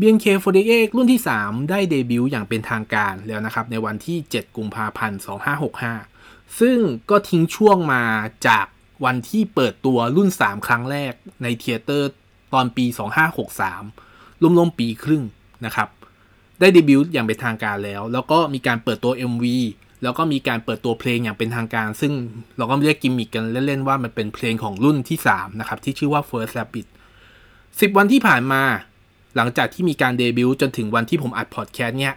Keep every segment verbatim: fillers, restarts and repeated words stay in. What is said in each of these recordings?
บี เอ็น เค สี่สิบแปด รุ่นที่สามได้เดบิวต์อย่างเป็นทางการแล้วนะครับในวันที่เจ็ดกุมภาพันธ์สองห้าหกห้าซึ่งก็ทิ้งช่วงมาจากวันที่เปิดตัวรุ่นสามครั้งแรกในเธียเตอร์ตอนปีสองห้าหกสามรวมๆปีครึ่งนะครับได้เดบิวต์อย่างเป็นทางการแล้วแล้วก็มีการเปิดตัว เอ็ม วี แล้วก็มีการเปิดตัวเพลงอย่างเป็นทางการซึ่งเราก็เรียกกิมมิคกันเล่นๆว่ามันเป็นเพลงของรุ่นที่สามนะครับที่ชื่อว่า First Rabbit สิบวันที่ผ่านมาหลังจากที่มีการเดบิวต์จนถึงวันที่ผมอัดพอดแคสต์เนี่ย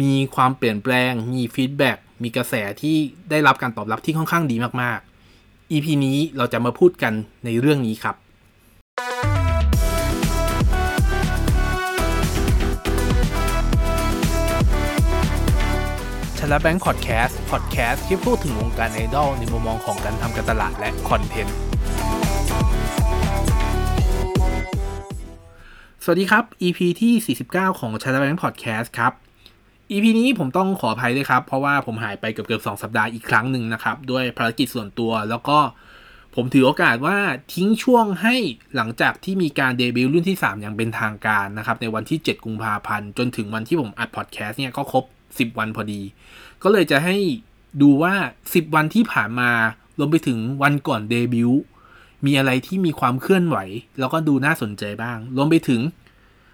มีความเปลี่ยนแปลงมีฟีดแบ็กมีกระแสที่ได้รับการตอบรับที่ค่อนข้างดีมากๆ อี พี นี้เราจะมาพูดกันในเรื่องนี้ครับChannel Balance Podcast Podcast ที่พูดถึงวงการไอดอลในมุมมองของการทำการตลาดและคอนเทนต์สวัสดีครับ อี พี ที่สี่สิบเก้าของ Channel Balance Podcast ครับ อี พี นี้ผมต้องขออภัยด้วยครับเพราะว่าผมหายไปเกือบๆสองสัปดาห์อีกครั้งหนึ่งนะครับด้วยภารกิจส่วนตัวแล้วก็ผมถือโอกาสว่าทิ้งช่วงให้หลังจากที่มีการเดบิวต์รุ่นที่สามอย่างเป็นทางการนะครับในวันที่เจ็ดกุมภาพันธ์จนถึงวันที่ผมอัด Podcast เนี่ยก็ครบสิบวันพอดีก็เลยจะให้ดูว่าสิบวันที่ผ่านมารวมไปถึงวันก่อนเดบิวต์มีอะไรที่มีความเคลื่อนไหวแล้วก็ดูน่าสนใจบ้างรวมไปถึง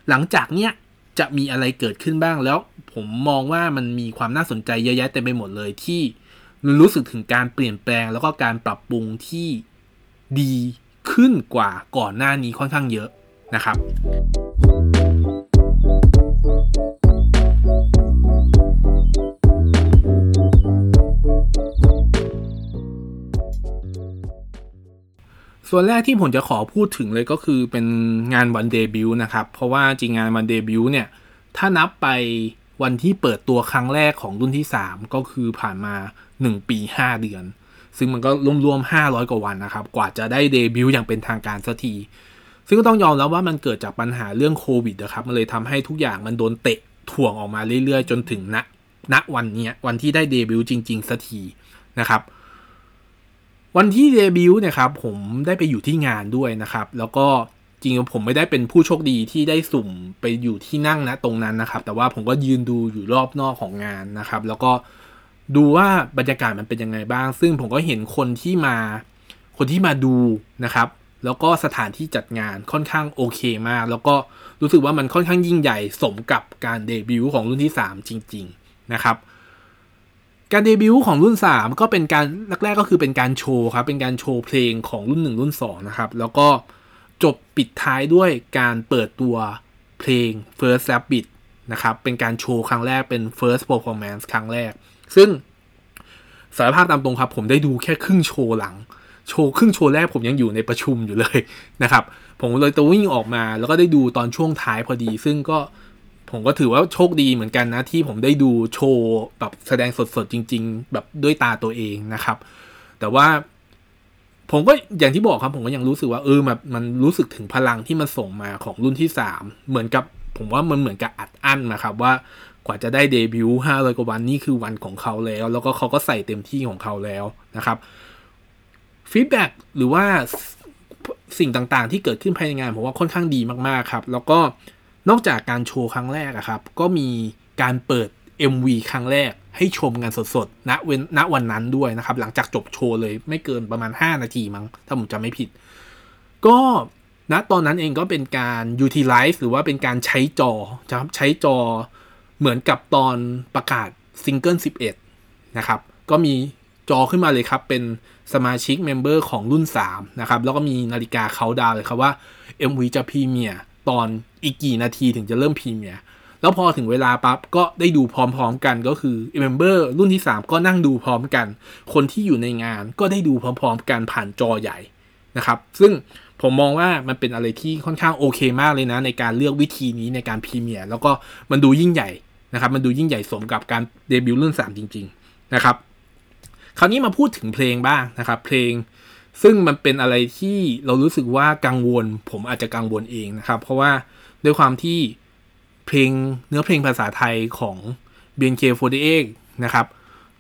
หลังจากเนี้ยจะมีอะไรเกิดขึ้นบ้างแล้วผมมองว่ามันมีความน่าสนใจเยอะแยะเต็มไปหมดเลยที่รู้สึกถึงการเปลี่ยนแปลงแล้วก็การปรับปรุงที่ดีขึ้นกว่าก่อนหน้านี้ค่อนข้างเยอะนะครับส่วนแรกที่ผมจะขอพูดถึงเลยก็คือเป็นงานวันเดบิวต์นะครับเพราะว่าจริงงานวันเดบิวต์เนี่ยถ้านับไปวันที่เปิดตัวครั้งแรกของรุ่นที่สามก็คือผ่านมาหนึ่งปีห้าเดือนซึ่งมันก็รวมๆห้าร้อยกว่าวันนะครับกว่าจะได้เดบิวต์อย่างเป็นทางการสักทีซึ่งก็ต้องยอมแล้วว่ามันเกิดจากปัญหาเรื่องโควิดนะครับมันเลยทำให้ทุกอย่างมันโดนเตะถ่วงออกมาเรื่อยๆจนถึงณ ณ วันนี้วันที่ได้เดบิวต์จริงๆสักทีนะครับวันที่เดบิวต์เนี่ยครับผมได้ไปอยู่ที่งานด้วยนะครับแล้วก็จริงๆผมไม่ได้เป็นผู้โชคดีที่ได้สุ่มไปอยู่ที่นั่งนะตรงนั้นนะครับแต่ว่าผมก็ยืนดูอยู่รอบนอกของงานนะครับแล้วก็ดูว่าบรรยากาศมันเป็นยังไงบ้างซึ่งผมก็เห็นคนที่มาคนที่มาดูนะครับแล้วก็สถานที่จัดงานค่อนข้างโอเคมากแล้วก็รู้สึกว่ามันค่อนข้างยิ่งใหญ่สมกับการเดบิวต์ของรุ่นที่สามจริงๆนะครับการเดบิวต์ของรุ่นสามก็เป็นการแรกๆก็คือเป็นการโชว์ครับเป็นการโชว์เพลงของรุ่นหนึ่งรุ่นสองนะครับแล้วก็จบปิดท้ายด้วยการเปิดตัวเพลง First Rabbit นะครับเป็นการโชว์ครั้งแรกเป็น First Performance ครั้งแรกซึ่งสารภาพตามตรงครับผมได้ดูแค่ครึ่งโชว์หลังโชว์ครึ่งโชว์แรกผมยังอยู่ในประชุมอยู่เลยนะครับผมเลยตัววิ่งออกมาแล้วก็ได้ดูตอนช่วงท้ายพอดีซึ่งก็ผมก็ถือว่าโชคดีเหมือนกันนะที่ผมได้ดูโชว์แบบแสดงสดๆจริงๆแบบด้วยตาตัวเองนะครับแต่ว่าผมก็อย่างที่บอกครับผมก็ยังรู้สึกว่าเออแบบมันรู้สึกถึงพลังที่มันส่งมาของรุ่นที่สามเหมือนกับผมว่ามันเหมือนกับอัดอั้นนะครับว่ากว่าจะได้เดบิวต์ห้าร้อยกว่าวันนี่คือวันของเขาแล้วแล้วก็เขาก็ใส่เต็มที่ของเขาแล้วนะครับฟีดแบ็กหรือว่าสิ่งต่างๆที่เกิดขึ้นภายในงานผมว่าค่อนข้างดีมากๆครับแล้วก็นอกจากการโชว์ครั้งแรกอะครับก็มีการเปิด เอ็ม วี ครั้งแรกให้ชมกันสดๆณเว้นณวันนั้นด้วยนะครับหลังจากจบโชว์เลยไม่เกินประมาณห้านาทีมั้งถ้าผมจำไม่ผิดก็ณตอนนั้นเองก็เป็นการ utilize หรือว่าเป็นการใช้จอครับใช้จอเหมือนกับตอนประกาศซิงเกิลสิบเอ็ดนะครับก็มีจอขึ้นมาเลยครับเป็นสมาชิกเมมเบอร์ของรุ่นสามนะครับแล้วก็มีนาฬิกาเค้าท์ดาวน์เลยครับว่า เอ็ม วี จะพรีเมียร์ตอนอีกกี่นาทีถึงจะเริ่มพรีเมียร์แล้วพอถึงเวลาปั๊บก็ได้ดูพร้อมๆกันก็คือเมมเบอร์รุ่นที่สามก็นั่งดูพร้อมกันคนที่อยู่ในงานก็ได้ดูพร้อมๆกันผ่านจอใหญ่นะครับซึ่งผมมองว่ามันเป็นอะไรที่ค่อนข้างโอเคมากเลยนะในการเลือกวิธีนี้ในการพรีเมียร์แล้วก็มันดูยิ่งใหญ่นะครับมันดูยิ่งใหญ่สมกับการเดบิวต์รุ่นสามจริงๆนะครับคราวนี้มาพูดถึงเพลงบ้างนะครับเพลงซึ่งมันเป็นอะไรที่เรารู้สึกว่ากังวลผมอาจจะกังวลเองนะครับเพราะว่าด้วยความที่เพลงเนื้อเพลงภาษาไทยของ บี เอ็น เค สี่สิบแปด นะครับ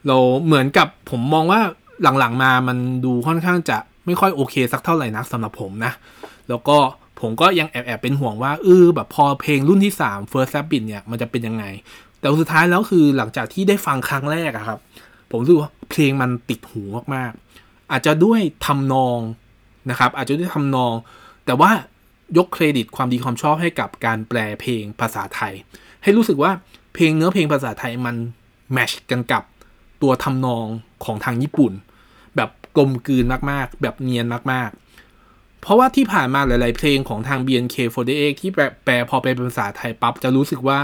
เราเหมือนกับผมมองว่าหลังๆมามันดูค่อนข้างจะไม่ค่อยโอเคสักเท่าไหร่นักสำหรับผมนะแล้วก็ผ ผมก็ยังแอบแอบเป็นห่วงว่าเออแบบพอเพลงรุ่นที่สาม First Rabbit เนี่ยมันจะเป็นยังไงแต่สุดท้ายแล้วคือหลังจากที่ได้ฟังครั้งแรกอะครับผมรู้สึกว่าเพลงมันติดหูมากๆอาจจะด้วยทำนองนะครับอาจจะด้วยทำนองแต่ว่ายกเครดิตความดีความชอบให้กับการแปลเพลงภาษาไทยให้รู้สึกว่าเพลงเนื้อเพลงภาษาไทยมันแมชกันกับตัวทำนองของทางญี่ปุ่นแบบกลมกลืนมากๆแบบเนียนมากๆเพราะว่าที่ผ่านมาหลายๆเพลงของทาง บี เอ็น เค สี่สิบแปด ที่แปลแปลพอเป็นภาษาไทยปั๊บจะรู้สึกว่า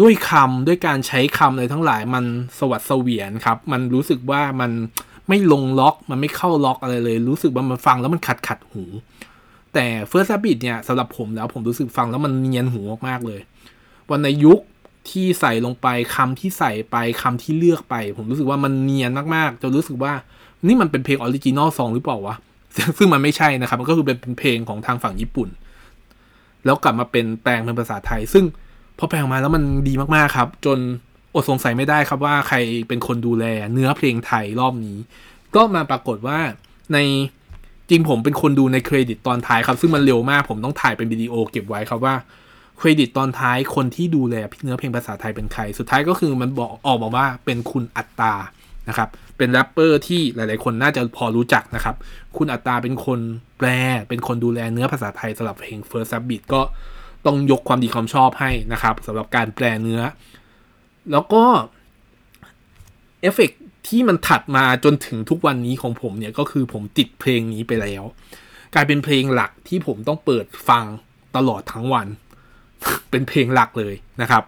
ด้วยคำด้วยการใช้คำอะไรทั้งหลายมันสวัสดิ์เสวียนครับมันรู้สึกว่ามันไม่ลงล็อกมันไม่เข้าล็อกอะไรเลยรู้สึกว่ามันฟังแล้วมันขัดขัดหูแต่ First Rabbit เนี่ยสำหรับผมแล้วผมรู้สึกฟังแล้วมันเนียนหูมากๆเลยวรรณยุกต์ที่ใส่ลงไปคำที่ใส่ไปคำที่เลือกไปผมรู้สึกว่ามันเนียนมากๆจนรู้สึกว่านี่มันเป็นเพลงออริจินอลซองหรือเปล่าวะซึ่งมันไม่ใช่นะครับมันก็คือเป็นเพลงของทางฝั่งญี่ปุ่นแล้วกลับมาเป็นแปลงเป็นภาษาไทยซึ่งพอแปลงมาแล้วมันดีมากๆครับจนอดสงสัยไม่ได้ครับว่าใครเป็นคนดูแลเนื้อเพลงไทยรอบนี้ก็มาปรากฏว่าในจริงผมเป็นคนดูในเครดิตตอนท้ายครับซึ่งมันเร็วมากผมต้องถ่ายเป็นวิดีโอเก็บไว้ครับว่าเครดิตตอนท้ายคนที่ดูแลเนื้อเพลงภาษาไทยเป็นใครสุดท้ายก็คือมันบอกออกมาว่าเป็นคุณอัตตานะครับเป็นแรปเปอร์ที่หลายๆคนน่าจะพอรู้จักนะครับคุณอัตตาเป็นคนแปลเป็นคนดูแลเนื้อภาษาไทยสำหรับเพลง First Rabbit ก็ต้องยกความดีความชอบให้นะครับสำหรับการแปลเนื้อแล้วก็เอฟเฟกต์ที่มันถัดมาจนถึงทุกวันนี้ของผมเนี่ยก็คือผมติดเพลงนี้ไปแล้วกลายเป็นเพลงหลักที่ผมต้องเปิดฟังตลอดทั้งวัน เป็นเพลงหลักเลยนะครับ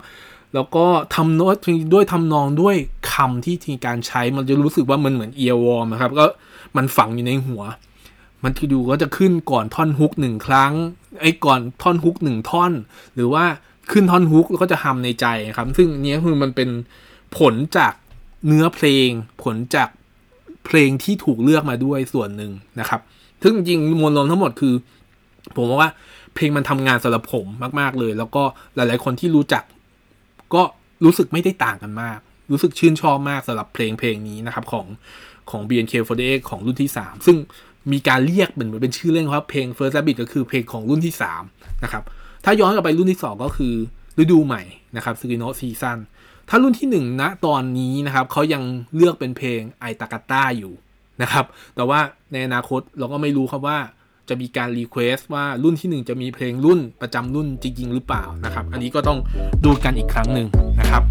แล้วก็ทำโน้ตด้วยทำนองด้วยคำที่ทีการใช้มันจะรู้สึกว่ามันเหมือนเอียร์วอร์มนะครับก็มันฝังอยู่ในหัวมันที่ดูก็จะขึ้นก่อนท่อนฮุกหนึ่งครั้งไอ้ก่อนท่อนฮุกหนึ่งท่อนหรือว่าขึ้นท่อนฮุกแล้วก็จะฮัมในใจครับซึ่งเนี้ยคือมันเป็นผลจากเนื้อเพลงผลจากเพลงที่ถูกเลือกมาด้วยส่วนหนึ่งนะครับซึ่งจริงมวลรวมทั้งหมดคือผมว่าเพลงมันทำงานสำหรับผมมากๆเลยแล้วก็หลายๆคนที่รู้จักก็รู้สึกไม่ได้ต่างกันมากรู้สึกชื่นชอบมากสำหรับเพลงเพลงนี้นะครับของของ บี เอ็น เค สี่สิบแปด ของรุ่นที่สามซึ่งมีการเรียกเหมือนเป็นชื่อเล่นครับเพลง First Rabbit ก็คือเพลงของรุ่นที่สามนะครับถ้าย้อนกลับไปรุ่นที่สองก็คือฤดูใหม่นะครับซูกิโนะซีซั่นถ้ารุ่นที่หนึ่งณนะตอนนี้นะครับเขายังเลือกเป็นเพลงไอตากาต้าอยู่นะครับแต่ว่าในอนาคตเราก็ไม่รู้ครับว่าจะมีการรีเควสต์ว่ารุ่นที่หนึ่งจะมีเพลงรุ่นประจำรุ่นจริงๆหรือเปล่านะครับอันนี้ก็ต้องดูกันอีกครั้งหนึ่งนะครับ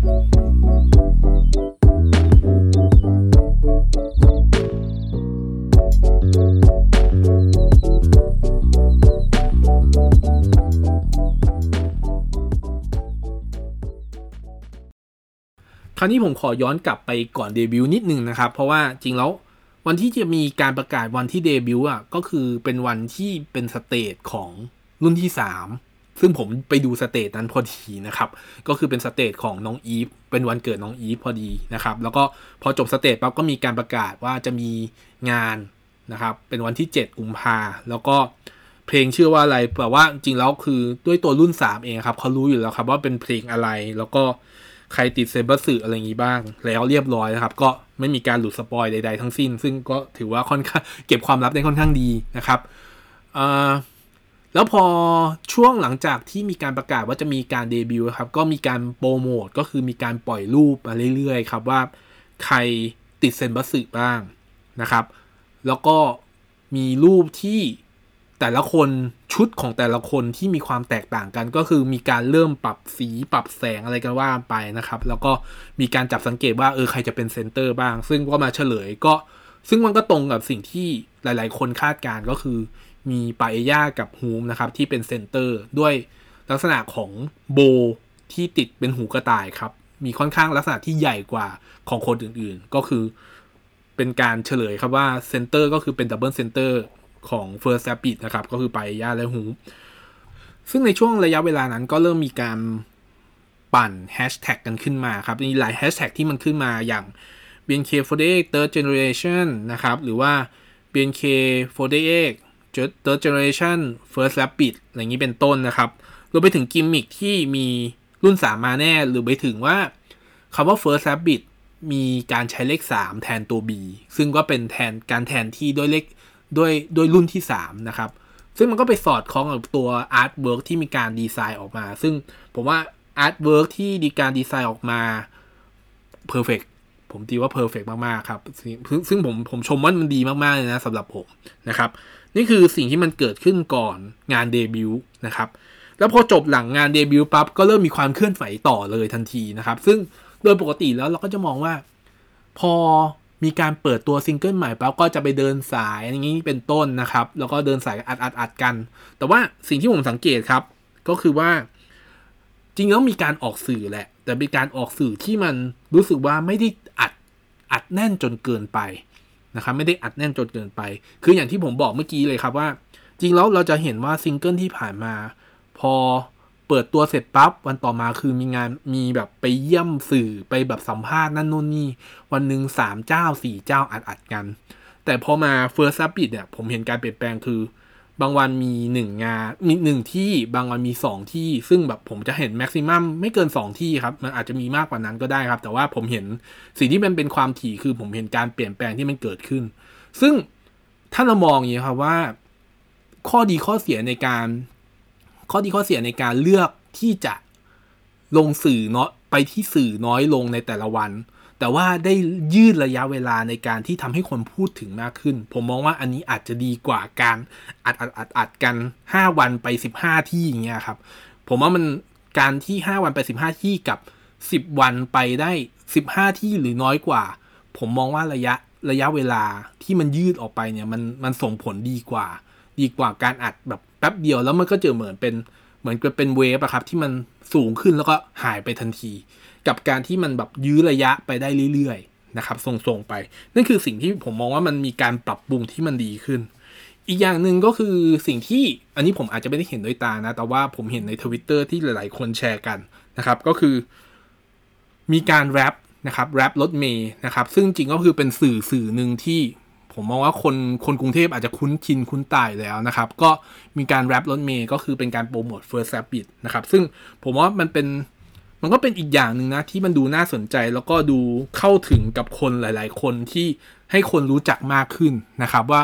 คราวนี้ผมขอย้อนกลับไปก่อนเดบิวต์นิดนึงนะครับเพราะว่าจริงแล้ววันที่จะมีการประกาศวันที่เดบิวต์อ่ะก็คือเป็นวันที่เป็นสเตจของรุ่นที่สามซึ่งผมไปดูสเตจนั้นพอดีนะครับก็คือเป็นสเตจของน้องอีฟเป็นวันเกิดน้องอีฟพอดีนะครับแล้วก็พอจบสเตจปั๊บก็มีการประกาศว่าจะมีงานนะครับเป็นวันที่เจ็ดกุมภาพันธ์แล้วก็เพลงชื่อว่าอะไรแต่ว่าจริงแล้วคือด้วยตัวรุ่นสามเองครับเขารู้อยู่แล้วครับว่าเป็นเพลงอะไรแล้วก็ใครติดเซเบอร์สื่ออะไรอย่างนี้บ้างแล้วเรียบร้อยนะครับก็ไม่มีการหลุดสปอยใดๆทั้งสิ้นซึ่งก็ถือว่าค่อนข้างเก็บความลับได้ค่อนข้างดีนะครับแล้วพอช่วงหลังจากที่มีการประกาศว่าจะมีการเดบิวต์ครับก็มีการโปรโมทก็คือมีการปล่อยรูปมาเรื่อยๆครับว่าใครติดเซเบอร์สื่อบ้างนะครับแล้วก็มีรูปที่แต่ละคนชุดของแต่ละคนที่มีความแตกต่างกันก็คือมีการเริ่มปรับสีปรับแสงอะไรกันว่าไปนะครับแล้วก็มีการจับสังเกตว่าเออใครจะเป็นเซนเตอร์บ้างซึ่งก็มาเฉลยก็ซึ่งมันก็ตรงกับสิ่งที่หลายๆคนคาดการก็คือมีปาเอย่ากับฮูมนะครับที่เป็นเซนเตอร์ด้วยลักษณะของโบที่ติดเป็นหูกระต่ายครับมีค่อนข้างลักษณะที่ใหญ่กว่าของคนอื่นๆก็คือเป็นการเฉลยครับว่าเซนเตอร์ก็คือเป็นดับเบิลเซนเตอร์ของ First Rabbit นะครับก็คือไปย่าและหูซึ่งในช่วงระยะเวลานั้นก็เริ่มมีการปั่นแฮชแท็กกันขึ้นมาครับมีหลายแฮชแท็กที่มันขึ้นมาอย่าง บี เอ็น เค สี่สิบแปด Third Generation นะครับหรือว่า บี เอ็น เค สี่สิบแปด Third Generation First Rabbit อะไรอย่างนี้เป็นต้นนะครับรวมไปถึงกิมมิคที่มีรุ่นสามมาแน่หรือไปถึงว่าคำว่า First Rabbit มีการใช้เลขสามแทนตัว B ซึ่งก็เป็นแทนการแทนที่ด้วยเลขด้วยด้วยรุ่นที่สามนะครับ ซึ่งมันก็ไปสอดคล้องกับตัวอาร์ตเวิร์คที่มีการดีไซน์ออกมาซึ่งผมว่าอาร์ตเวิร์คที่ดีการดีไซน์ออกมาเพอร์เฟคผมตีว่าเพอร์เฟคมากๆครับซึ่งผมผมชมว่ามันดีมากๆเลยนะสำหรับผมนะครับนี่คือสิ่งที่มันเกิดขึ้นก่อนงานเดบิวต์นะครับแล้วพอจบหลังงานเดบิวต์ปั๊บก็เริ่มมีความเคลื่อนไหวต่อเลยทันทีนะครับซึ่งโดยปกติแล้วเราก็จะมองว่าพอมีการเปิดตัวซิงเกิลใหม่ปั๊บก็จะไปเดินสายอย่างนี้เป็นต้นนะครับแล้วก็เดินสายอัดอัดอัดกันแต่ว่าสิ่งที่ผมสังเกตครับก็คือว่าจริงแล้วมีการออกสื่อแหละแต่เป็นการออกสื่อที่มันรู้สึกว่าไม่ได้อัดอัดแน่นจนเกินไปนะครับไม่ได้อัดแน่นจนเกินไปคืออย่างที่ผมบอกเมื่อกี้เลยครับว่าจริงแล้วเราจะเห็นว่าซิงเกิลที่ผ่านมาพอเปิดตัวเสร็จปั๊บวันต่อมาคือมีงานมีแบบไปเยี่ยมสื่อไปแบบสัมภาษณ์นั่นนู่นนี่วันหนึ่งสามเจ้าสี่เจ้าอัดอัดกันแต่พอมา First Rabbit เนี่ยผมเห็นการเปลี่ยนแปลงคือบางวันมีหนึ่งงานมีหนึ่งที่บางวันมีสองที่ซึ่งแบบผมจะเห็นแม็กซิมัมไม่เกินสองที่ครับมันอาจจะมีมากกว่านั้นก็ได้ครับแต่ว่าผมเห็นสิ่งที่มันเป็นความถี่คือผมเห็นการเปลี่ยนแปลงที่มันเกิดขึ้นซึ่งถ้าเรามองอย่างนี้ครับว่าข้อดีข้อเสียในการข้อดีข้อเสียในการเลือกที่จะลงสื่อเนาะไปที่สื่อน้อยลงในแต่ละวันแต่ว่าได้ยืดระยะเวลาในการที่ทำให้คนพูดถึงมากขึ้นผมมองว่าอันนี้อาจจะดีกว่าการอัดอัดอัดอัดกันห้าวันไปสิบห้าที่อย่างเงี้ยครับผมว่ามันการที่ห้าวันไปสิบห้าที่กับสิบวันไปได้สิบห้าที่หรือน้อยกว่าผมมองว่าระยะระยะเวลาที่มันยืดออกไปเนี่ยมันมันส่งผลดีกว่าดีกว่าการอัดแบบแป๊บเดียวแล้วมันก็เจอเหมือนเป็นเหมือนเป็นเวฟอะครับที่มันสูงขึ้นแล้วก็หายไปทันทีกับการที่มันแบบยื้อระยะไปได้เรื่อยๆนะครับส่งๆไปนั่นคือสิ่งที่ผมมองว่ามันมีการปรับปรุงที่มันดีขึ้นอีกอย่างหนึ่งก็คือสิ่งที่อันนี้ผมอาจจะไม่ได้เห็นด้วยตานะแต่ว่าผมเห็นใน Twitter ที่หลายๆคนแชร์กันนะครับก็คือมีการแรปนะครับแรปรถเมล์นะครับซึ่งจริงก็คือเป็นสื่อสื่อนึงที่ผมมองว่าคนคนกรุงเทพอาจจะคุ้นชินคุ้นตายแล้วนะครับก็มีการแรปรถเมล์ก็คือเป็นการโปรโมท First Rabbit นะครับซึ่งผมว่ามันเป็นมันก็เป็นอีกอย่างนึงนะที่มันดูน่าสนใจแล้วก็ดูเข้าถึงกับคนหลายๆคนที่ให้คนรู้จักมากขึ้นนะครับว่า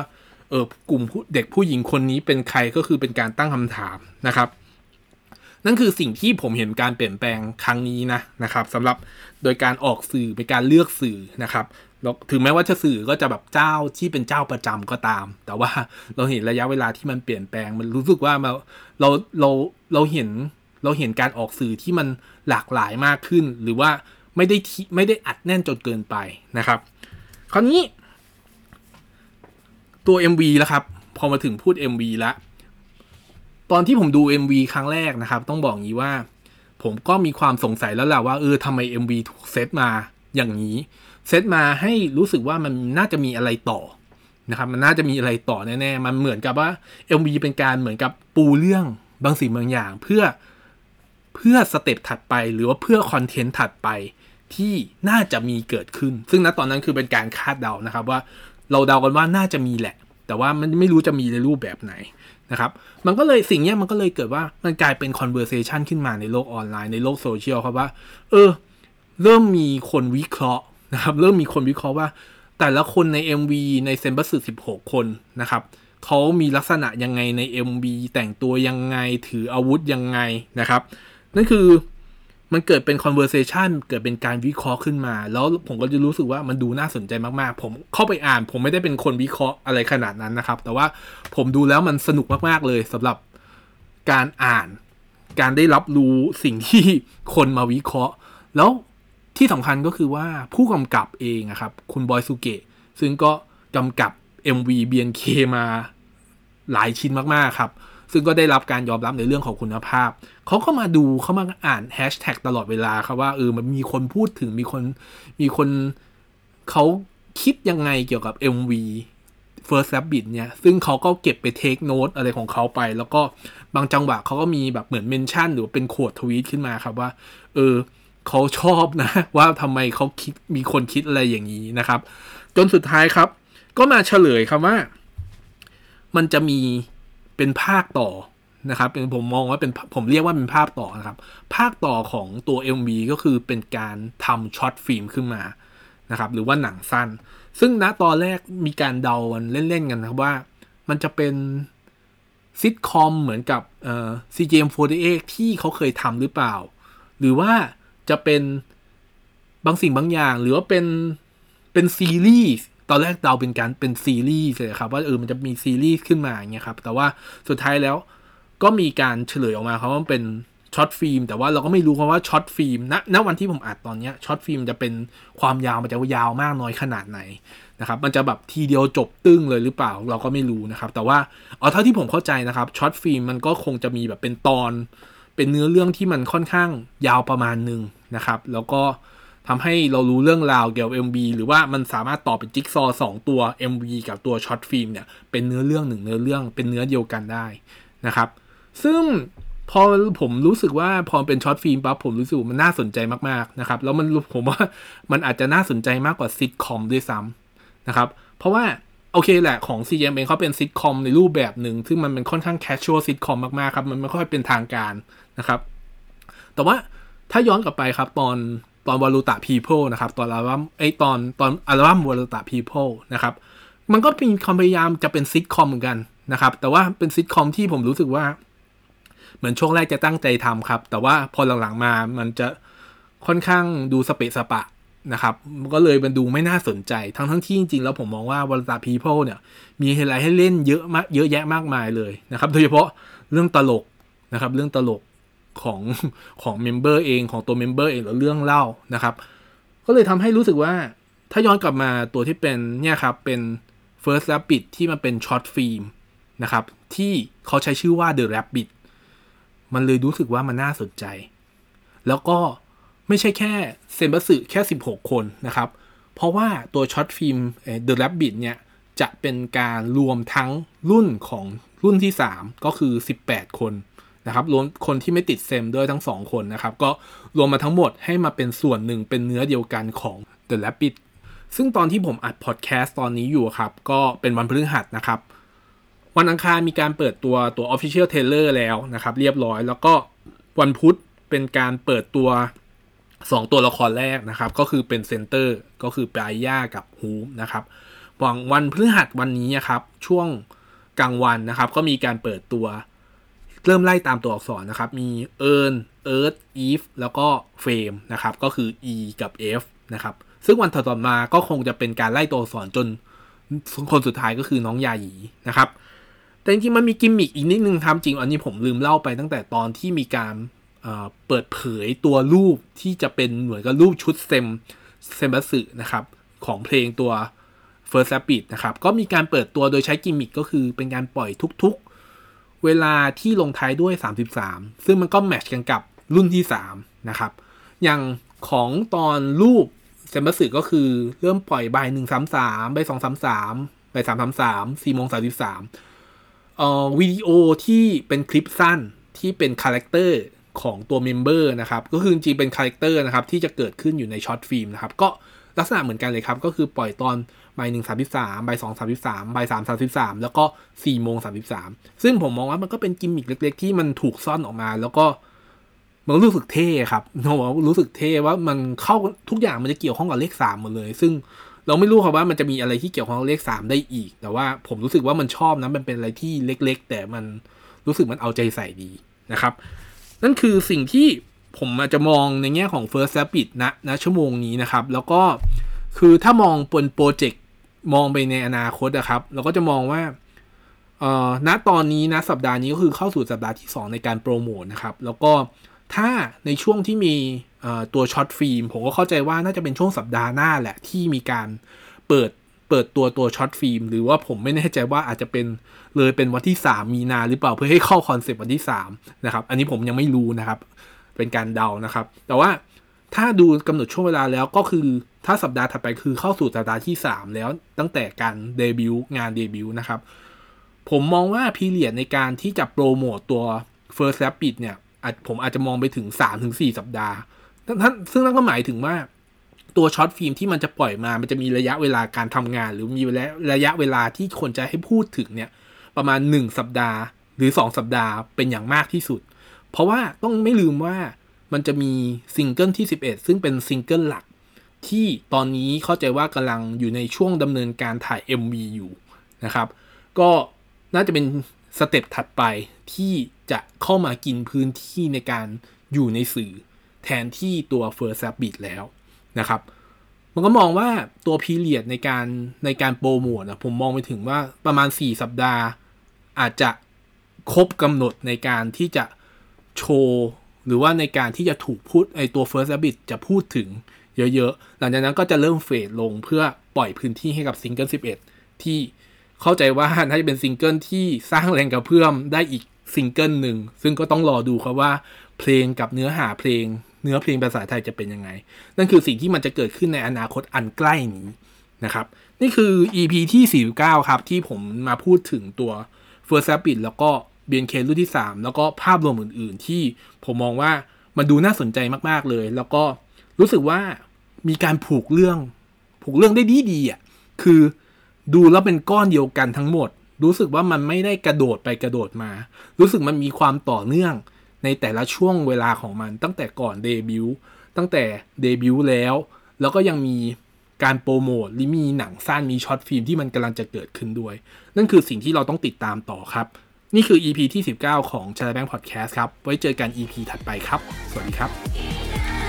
เออกลุ่มเด็กผู้หญิงคนนี้เป็นใครก็คือเป็นการตั้งคำถามนะครับนั่นคือสิ่งที่ผมเห็นการเปลี่ยนแปลงครั้งนี้นะนะครับสำหรับโดยการออกสื่อเป็นการเลือกสื่อนะครับถึงแม้ว่าจะสื่อก็จะแบบเจ้าที่เป็นเจ้าประจำก็ตามแต่ว่าเราเห็นระยะเวลาที่มันเปลี่ยนแปลงมันรู้สึกว่าเราเราเราเราเห็นเราเห็นการออกสื่อที่มันหลากหลายมากขึ้นหรือว่าไม่ได้ไม่ได้อัดแน่นจนเกินไปนะครับคราวนี้ตัว เอ็ม วี แล้วครับพอมาถึงพูด เอ็ม วี แล้วตอนที่ผมดู เอ็ม วี ครั้งแรกนะครับต้องบอกงี้ว่าผมก็มีความสงสัยแล้วแหละว่าเออทำไม เอ็ม วี ถูกเซตมาอย่างนี้เซตมาให้รู้สึกว่ามันน่าจะมีอะไรต่อนะครับมันน่าจะมีอะไรต่อแน่ๆมันเหมือนกับว่า เอ็ม วี เป็นการเหมือนกับปูเรื่องบางสิ่งบางอย่างเพื่อเพื่อสเต็ปถัดไปหรือว่าเพื่อคอนเทนต์ถัดไปที่น่าจะมีเกิดขึ้นซึ่งณตอนนั้นคือเป็นการคาดเดานะครับว่าเราเดากันว่าน่าจะมีแหละแต่ว่ามันไม่รู้จะมีในรูปแบบไหนนะครับมันก็เลยสิ่งนี้มันก็เลยเกิดว่ามันกลายเป็น conversation ขึ้นมาในโลกออนไลน์ในโลกโซเชียลครับว่าเออเริ่มมีคนวิเคราะห์นะครับเริ่มมีคนวิเคราะห์ว่าแต่ละคนใน เอ็ม วี ในเซนบัสสิบหกคนนะครับเขามีลักษณะยังไงใน เอ็ม วี แต่งตัวยังไงถืออาวุธยังไงนะครับนั่นคือมันเกิดเป็น conversation เกิดเป็นการวิเคราะห์ขึ้นมาแล้วผมก็จะรู้สึกว่ามันดูน่าสนใจมากๆผมเข้าไปอ่านผมไม่ได้เป็นคนวิเคราะห์อะไรขนาดนั้นนะครับแต่ว่าผมดูแล้วมันสนุกมากๆเลยสำหรับการอ่านการได้รับรู้สิ่งที่คนมาวิเคราะห์แล้วที่สำคัญก็คือว่าผู้กำกับเองนะครับคุณบอยสุเกะซึ่งก็กำกับ เอ็ม วี บี เอ็น เค มาหลายชิ้นมากๆครับซึ่งก็ได้รับการยอมรับในเรื่องของคุณภาพเขาก็มาดูเขามาอ่านแฮชแท็กตลอดเวลาครับว่าเออมันมีคนพูดถึงมีคนมีคนเขาคิดยังไงเกี่ยวกับ เอ็ม วีFirst Rabbit เนี่ยซึ่งเขาก็เก็บไปเทคโน้ตอะไรของเขาไปแล้วก็บางจังหวะเขาก็มีแบบเหมือนเมนชั่นหรือเป็นโค้ดทวีตขึ้นมาครับว่าเออเขาชอบนะว่าทำไมเขาคิดมีคนคิดอะไรอย่างนี้นะครับจนสุดท้ายครับก็มาเฉลยครับว่ามันจะมีเป็นภาคต่อนะครับผมมองว่าเป็นผมเรียกว่าเป็นภาคต่อนะครับภาคต่อของตัว เอ็ม วี ก็คือเป็นการทำช็อตฟิล์มขึ้นมานะครับหรือว่าหนังสั้นซึ่งณตอนแรกมีการเดากันเล่นๆกันนะว่ามันจะเป็น ซิทคอมเหมือนกับเอ่อ ซี จี เอ็ม โฟร์ตี้เอท ที่เขาเคยทำหรือเปล่าหรือว่าจะเป็นบางสิ่งบางอย่างหรือว่าเป็นเป็นซีรีส์ตอนแรกเราเป็นการเป็นซีรีส์เลยครับว่าเออมันจะมีซีรีส์ขึ้นมาอย่างเงี้ยครับแต่ว่าสุดท้ายแล้วก็มีการเฉลยออกมาครับว่ามันเป็นช็อตฟิล์มแต่ว่าเราก็ไม่รู้ว่าช็อตฟิล์มณณวันที่ผมอัดตอนเนี้ยช็อตฟิล์มจะเป็นความยาวมันจะยาวมากน้อยขนาดไหนนะครับมันจะแบบทีเดียวจบตึ้งเลยหรือเปล่าเราก็ไม่รู้นะครับแต่ว่าเอาเท่าที่ผมเข้าใจนะครับช็อตฟิล์มมันก็คงจะมีแบบเป็นตอนเป็นเนื้อเรื่องที่มันค่อนข้างยาวประมาณนึงนะครับแล้วก็ทำให้เรารู้เรื่องราวเกี่ยวกับ เอ็ม วี หรือว่ามันสามารถต่อเป็นจิ๊กซอว์สองตัว เอ็ม วี กับตัวช็อตฟิล์มเนี่ยเป็นเนื้อเรื่องหนึ่งเนื้อเรื่องเป็นเนื้อเดียวกันได้นะครับซึ่งพอผมรู้สึกว่าพอเป็นช็อตฟิล์มปั๊บผมรู้สึกมันน่าสนใจมากๆนะครับแล้วมันผมว่ามันอาจจะน่าสนใจมากกว่าซิทคอมด้วยซ้ำนะครับเพราะว่าโอเคแหละของ ซี เอ็ม เองเขาเป็นซิทคอมในรูปแบบหนึ่งซึ่งมันเป็นค่อนข้างแคชชวลซิทคอมมากๆครับมันไม่ค่อยเป็นทางการนะครับแต่ว่าถ้าย้อนกลับไปครับตอนตอนวาลูตา people นะครับตอนอัลบั้มไอตอนตอนอัลบั้มวาลูตา people นะครับมันก็มีความพยายามจะเป็นซิทคอมเหมือนกันนะครับแต่ว่าเป็นซิทคอมที่ผมรู้สึกว่าเหมือนช่วงแรกจะตั้งใจทำครับแต่ว่าพอหลังๆมามันจะค่อนข้างดูสเปะสปะนะครับก็เลยมันดูไม่น่าสนใจทั้งทั้งที่จริงๆแล้วผมมองว่าวาลูตา people เนี่ยมีอะไรให้เล่นเยอะมากเยอะแยะมากมายเลยนะครับโดยเฉพาะเรื่องตลกนะครับเรื่องตลกของของเมมเบอร์เองของตัวเมมเบอร์เองหรือเรื่องเล่านะครับก็เลยทำให้รู้สึกว่าถ้าย้อนกลับมาตัวที่เป็นเนี่ยครับเป็น First Rabbit ที่มันเป็นช็อตฟิล์มนะครับที่เขาใช้ชื่อว่า The Rabbit มันเลยรู้สึกว่ามันน่าสนใจแล้วก็ไม่ใช่แค่เซนบัสึแค่สิบหกคนนะครับเพราะว่าตัวช็อตฟิล์ม The Rabbit เนี่ยจะเป็นการรวมทั้งรุ่นของรุ่นที่สามก็คือสิบแปดคนนะครับรวมคนที่ไม่ติดเซมด้วยทั้งสองคนนะครับก็รวมมาทั้งหมดให้มาเป็นส่วนหนึ่งเป็นเนื้อเดียวกันของ The Rabbit ซึ่งตอนที่ผมอัดพอดแคสต์ตอนนี้อยู่ครับก็เป็นวันพฤหัสนะครับวันอังคารมีการเปิดตัวตัว Official Trailer แล้วนะครับเรียบร้อยแล้วก็วันพุธเป็นการเปิดตัวสองตัวละครแรกนะครับก็คือเป็นเซนเตอร์ก็คือปลายย่ากับฮูมนะครับวันวันพฤหัสวันนี้ครับช่วงกลางวันนะครับก็มีการเปิดตัวเริ่มไล่ตามตัวอักษรนะครับมีเอิร์นเอิร์ธอีฟแล้วก็เฟรมนะครับก็คือ E กับ F นะครับซึ่งวันต่อๆมาก็คงจะเป็นการไล่ตัวอักษรจนคนสุดท้ายก็คือน้องยาหยีนะครับแต่จริงๆมันมีกิมมิคอีกนิดนึงครับจริงอันนี้ผมลืมเล่าไปตั้งแต่ตอนที่มีการ เอ่อ เปิดเผยตัวรูปที่จะเป็นเหมือนกับรูปชุดเซมเซมบัสึนะครับของเพลงตัว First Rabbit นะครับก็มีการเปิดตัวโดยใช้กิมมิคก็คือเป็นการปล่อยทุกๆเวลาที่ลงท้ายด้วยสามสิบสามซึ่งมันก็แมทช์กันกับรุ่นที่สามนะครับอย่างของตอนรูปเซมบัสึก็คือเริ่มปล่อยบ่ายหนึ่งสามสามบ่ายสองสามสามบ่ายสามสามสาม สี่โมงสามสิบสามเอ่อวิดีโอที่เป็นคลิปสั้นที่เป็นคาแรคเตอร์ของตัวเมมเบอร์นะครับก็คือจริงๆเป็นคาแรคเตอร์นะครับที่จะเกิดขึ้นอยู่ในช็อตฟิล์มนะครับก็ลักษณะเหมือนกันเลยครับก็คือปล่อยตอนบ่ายหนึ่งสามสามบ่ายสองสามสามบ่ายสามสามสามแล้วก็สี่โมงสามสิบสามซึ่งผมมองว่ามันก็เป็นกิมมิคเล็กๆที่มันถูกซ่อนออกมาแล้วก็มันรู้สึกเท่ครับผมรู้สึกเท่ว่ามันเข้าทุกอย่างมันจะเกี่ยวข้องกับเลขสามหมดเลยซึ่งเราไม่รู้ครับว่ามันจะมีอะไรที่เกี่ยวข้องกับเลขสามได้อีกแต่ว่าผมรู้สึกว่ามันชอบนะมันเป็นอะไรที่เล็กๆแต่มันรู้สึกมันเอาใจใส่ดีนะครับนั่นคือสิ่งที่ผมอาจจะมองในแง่ของ First Rabbit นะนะชั่วโมงนี้นะครับแล้วก็คือถ้ามองบนโปรเจกต์มองไปในอนาคตนะครับเราก็จะมองว่าเอ่อณตอนนี้นะสัปดาห์นี้ก็คือเข้าสู่สัปดาห์ที่สองในการโปรโมทนะครับแล้วก็ถ้าในช่วงที่มีเอ่อตัวช็อตฟิล์มผมก็เข้าใจว่าน่าจะเป็นช่วงสัปดาห์หน้าแหละที่มีการเปิดเปิดตัวตัวช็อตฟิล์มหรือว่าผมไม่แน่ใจว่าอาจจะเป็นเลยเป็นวันที่สามมีนาหรือเปล่าเพื่อให้เข้าคอนเซ็ปต์วันที่สามนะครับอันนี้ผมยังไม่รู้นะครับเป็นการเดานะครับแต่ว่าถ้าดูกำหนดช่วงเวลาแล้วก็คือถ้าสัปดาห์ถัดไปคือเข้าสู่สัปดาห์ที่สามแล้วตั้งแต่การเดบิวต์งานเดบิวต์นะครับผมมองว่าพีเรียดในการที่จะโปรโมตตัว First Rabbit เนี่ยผมอาจจะมองไปถึง สามถึงสี่ สัปดาห์ซึ่งนั่นก็หมายถึงว่าตัวช็อตฟิล์มที่มันจะปล่อยมามันจะมีระยะเวลาการทำงานหรือมีระยะเวลาที่คนจะให้พูดถึงเนี่ยประมาณหนึ่งสัปดาห์หรือสองสัปดาห์เป็นอย่างมากที่สุดเพราะว่าต้องไม่ลืมว่ามันจะมีซิงเกิลที่สิบเอ็ดซึ่งเป็นซิงเกิลหลักที่ตอนนี้เข้าใจว่ากำลังอยู่ในช่วงดำเนินการถ่าย เอ็ม วี อยู่นะครับก็น่าจะเป็น สเต็ปถัดไปที่จะเข้ามากินพื้นที่ในการอยู่ในสื่อแทนที่ตัว First Rabbit แล้วนะครับมันก็มองว่าตัว period ในการในการโปรโมทนะผมมองไปถึงว่าประมาณสี่สัปดาห์อาจจะครบกำหนดในการที่จะโชว์หรือว่าในการที่จะถูกพูดไอตัว First Rabbit จะพูดถึงเยอะๆหลังจากนั้นก็จะเริ่มเฟดลงเพื่อปล่อยพื้นที่ให้กับซิงเกิลสิบเอ็ดที่เข้าใจว่าน่าจะเป็นซิงเกิลที่สร้างแรงกระเพื่อมได้อีกซิงเกิลหนึ่งซึ่งก็ต้องรอดูครับว่าเพลงกับเนื้อหาเพลงเนื้อเพลงภาษาไทยจะเป็นยังไงนั่นคือสิ่งที่มันจะเกิดขึ้นในอนาคตอันใกล้นี้นะครับนี่คือ อี พี ที่สี่สิบเก้าครับที่ผมมาพูดถึงตัว First Rabbit แล้วก็ บี เอ็น เค รุ่นที่สามแล้วก็ภาพรวมอื่นๆที่ผมมองว่ามันดูน่าสนใจมากๆเลยแล้วก็รู้สึกว่ามีการผูกเรื่องผูกเรื่องได้ดีๆอ่ะคือดูแล้วเป็นก้อนเดียวกันทั้งหมดรู้สึกว่ามันไม่ได้กระโดดไปกระโดดมารู้สึกมันมีความต่อเนื่องในแต่ละช่วงเวลาของมันตั้งแต่ก่อนเดบิวต์ตั้งแต่เดบิวต์แล้วแล้วก็ยังมีการโปรโมทหรือมีหนังสั้นมีช็อตฟิล์มที่มันกำลังจะเกิดขึ้นด้วยนั่นคือสิ่งที่เราต้องติดตามต่อครับนี่คือ อี พี ที่สิบเก้าของ Channel Balance Podcast ครับไว้เจอกัน อี พี ถัดไปครับสวัสดีครับ